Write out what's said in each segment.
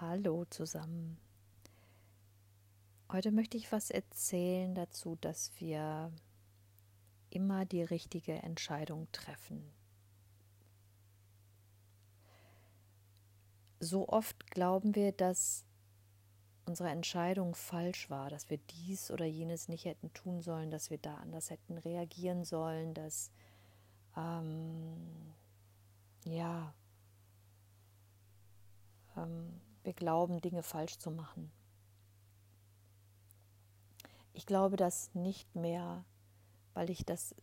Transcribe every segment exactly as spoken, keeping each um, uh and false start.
Hallo zusammen. Heute möchte ich was erzählen dazu, dass wir immer die richtige Entscheidung treffen. So oft glauben wir, dass unsere Entscheidung falsch war, dass wir dies oder jenes nicht hätten tun sollen, dass wir da anders hätten reagieren sollen, dass ähm, ja, ähm, wir glauben, Dinge falsch zu machen. Ich glaube das nicht mehr, weil ich das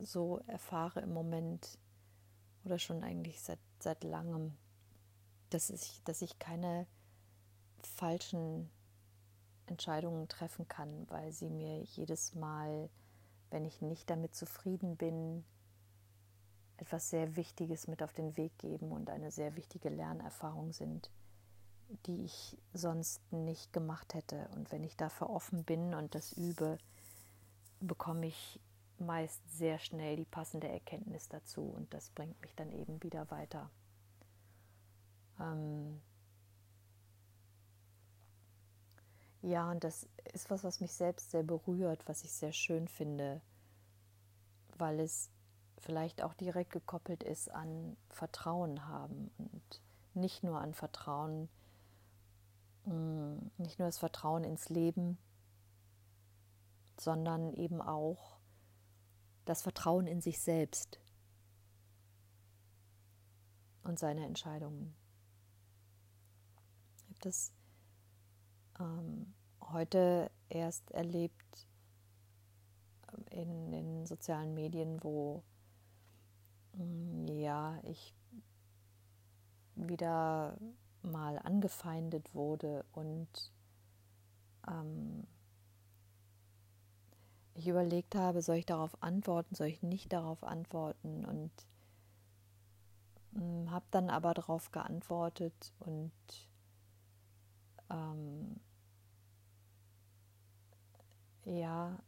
so erfahre im Moment oder schon eigentlich seit, seit langem, dass ich, dass ich keine falschen Entscheidungen treffen kann, weil sie mir jedes Mal, wenn ich nicht damit zufrieden bin, etwas sehr Wichtiges mit auf den Weg geben und eine sehr wichtige Lernerfahrung sind, die ich sonst nicht gemacht hätte. Und wenn ich dafür offen bin und das übe, bekomme ich meist sehr schnell die passende Erkenntnis dazu und das bringt mich dann eben wieder weiter. Ähm ja, und das ist was, was mich selbst sehr berührt, was ich sehr schön finde, weil es vielleicht auch direkt gekoppelt ist an Vertrauen haben und nicht nur an Vertrauen, nicht nur das Vertrauen ins Leben, sondern eben auch das Vertrauen in sich selbst und seine Entscheidungen. Ich habe das ähm, heute erst erlebt in den sozialen Medien, wo mh, ja, ich wieder mal angefeindet wurde und ähm, ich überlegt habe, soll ich darauf antworten, soll ich nicht darauf antworten und ähm, habe dann aber darauf geantwortet und ähm, ja,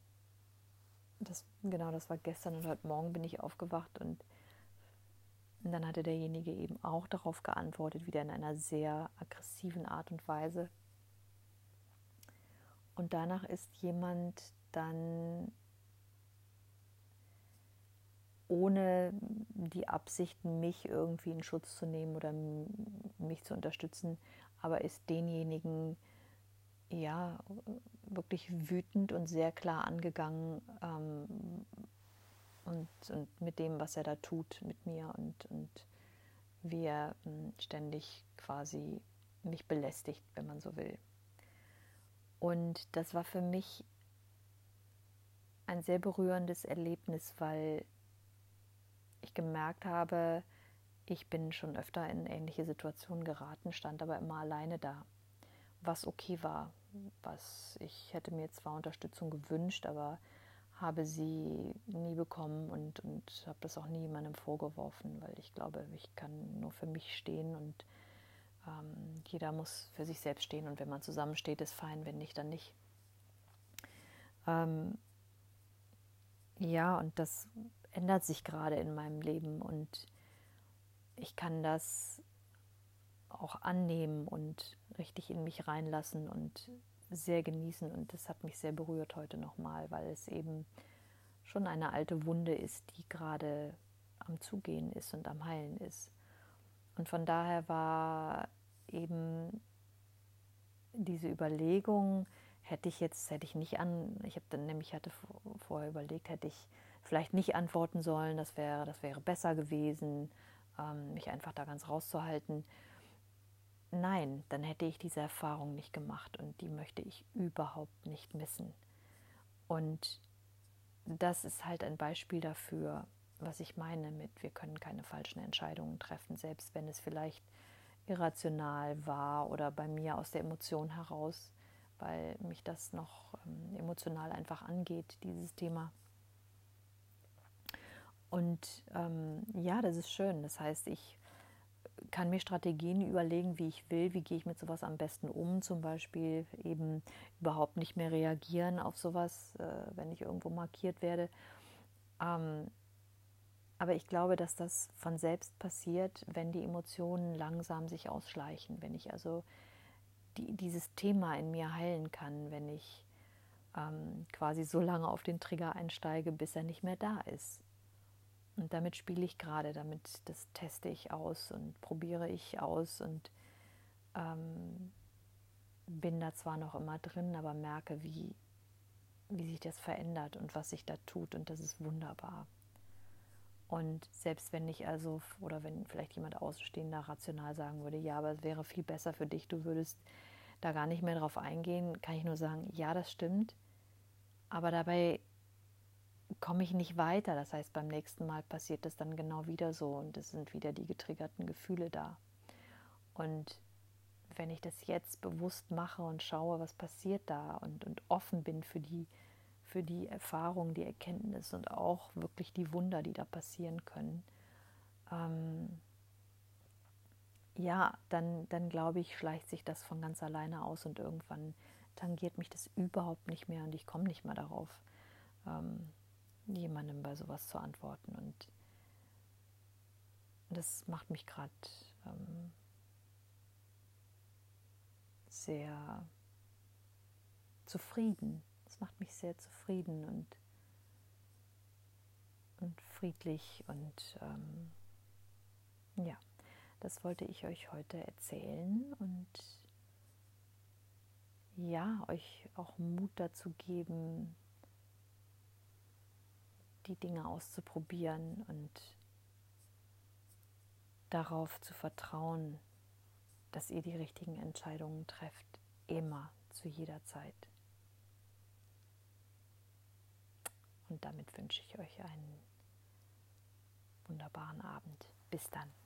das, genau, das war gestern und heute Morgen bin ich aufgewacht und Und dann hatte derjenige eben auch darauf geantwortet, wieder in einer sehr aggressiven Art und Weise. Und danach ist jemand dann ohne die Absicht, mich irgendwie in Schutz zu nehmen oder mich zu unterstützen, aber ist denjenigen ja wirklich wütend und sehr klar angegangen, ähm, Und, und mit dem, was er da tut, mit mir und, und wie er mh, ständig quasi mich belästigt, wenn man so will. Und das war für mich ein sehr berührendes Erlebnis, weil ich gemerkt habe, ich bin schon öfter in ähnliche Situationen geraten, stand aber immer alleine da, was okay war. Was ich hätte mir zwar Unterstützung gewünscht, aber habe sie nie bekommen und, und habe das auch nie jemandem vorgeworfen, weil ich glaube, ich kann nur für mich stehen und ähm, jeder muss für sich selbst stehen und wenn man zusammensteht, ist fein, wenn nicht, dann nicht. Ähm, ja, und das ändert sich gerade in meinem Leben und ich kann das auch annehmen und richtig in mich reinlassen und sehr genießen und das hat mich sehr berührt heute nochmal, weil es eben schon eine alte Wunde ist, die gerade am Zugehen ist und am Heilen ist. Und von daher war eben diese Überlegung, hätte ich jetzt, hätte ich nicht an, ich habe dann nämlich hatte vorher überlegt, hätte ich vielleicht nicht antworten sollen, das wäre, das wäre besser gewesen, mich einfach da ganz rauszuhalten. Nein, dann hätte ich diese Erfahrung nicht gemacht und die möchte ich überhaupt nicht missen. Und das ist halt ein Beispiel dafür, was ich meine mit, wir können keine falschen Entscheidungen treffen, selbst wenn es vielleicht irrational war oder bei mir aus der Emotion heraus, weil mich das noch emotional einfach angeht, dieses Thema. Und ähm, ja, das ist schön, das heißt, ich kann mir Strategien überlegen, wie ich will, wie gehe ich mit sowas am besten um, zum Beispiel eben überhaupt nicht mehr reagieren auf sowas, wenn ich irgendwo markiert werde. Aber ich glaube, dass das von selbst passiert, wenn die Emotionen langsam sich ausschleichen, wenn ich also die, dieses Thema in mir heilen kann, wenn ich ähm, quasi so lange auf den Trigger einsteige, bis er nicht mehr da ist. Und damit spiele ich gerade, damit das teste ich aus und probiere ich aus und ähm, bin da zwar noch immer drin, aber merke, wie, wie sich das verändert und was sich da tut, und das ist wunderbar. Und selbst wenn ich also, oder wenn vielleicht jemand Außenstehender rational sagen würde, ja, aber es wäre viel besser für dich, du würdest da gar nicht mehr drauf eingehen, kann ich nur sagen, ja, das stimmt, aber dabei komme ich nicht weiter. Das heißt, beim nächsten Mal passiert das dann genau wieder so und es sind wieder die getriggerten Gefühle da. Und wenn ich das jetzt bewusst mache und schaue, was passiert da, und, und offen bin für die für die Erfahrung, die Erkenntnis und auch wirklich die Wunder, die da passieren können, ähm, ja, dann, dann glaube ich, schleicht sich das von ganz alleine aus und irgendwann tangiert mich das überhaupt nicht mehr und ich komme nicht mehr darauf, ähm, jemandem bei sowas zu antworten. Und das macht mich gerade ähm, sehr zufrieden. Das macht mich sehr zufrieden und, und friedlich und ähm, ja, das wollte ich euch heute erzählen und ja, euch auch Mut dazu geben, die Dinge auszuprobieren und darauf zu vertrauen, dass ihr die richtigen Entscheidungen trefft, immer, zu jeder Zeit. Und damit wünsche ich euch einen wunderbaren Abend. Bis dann.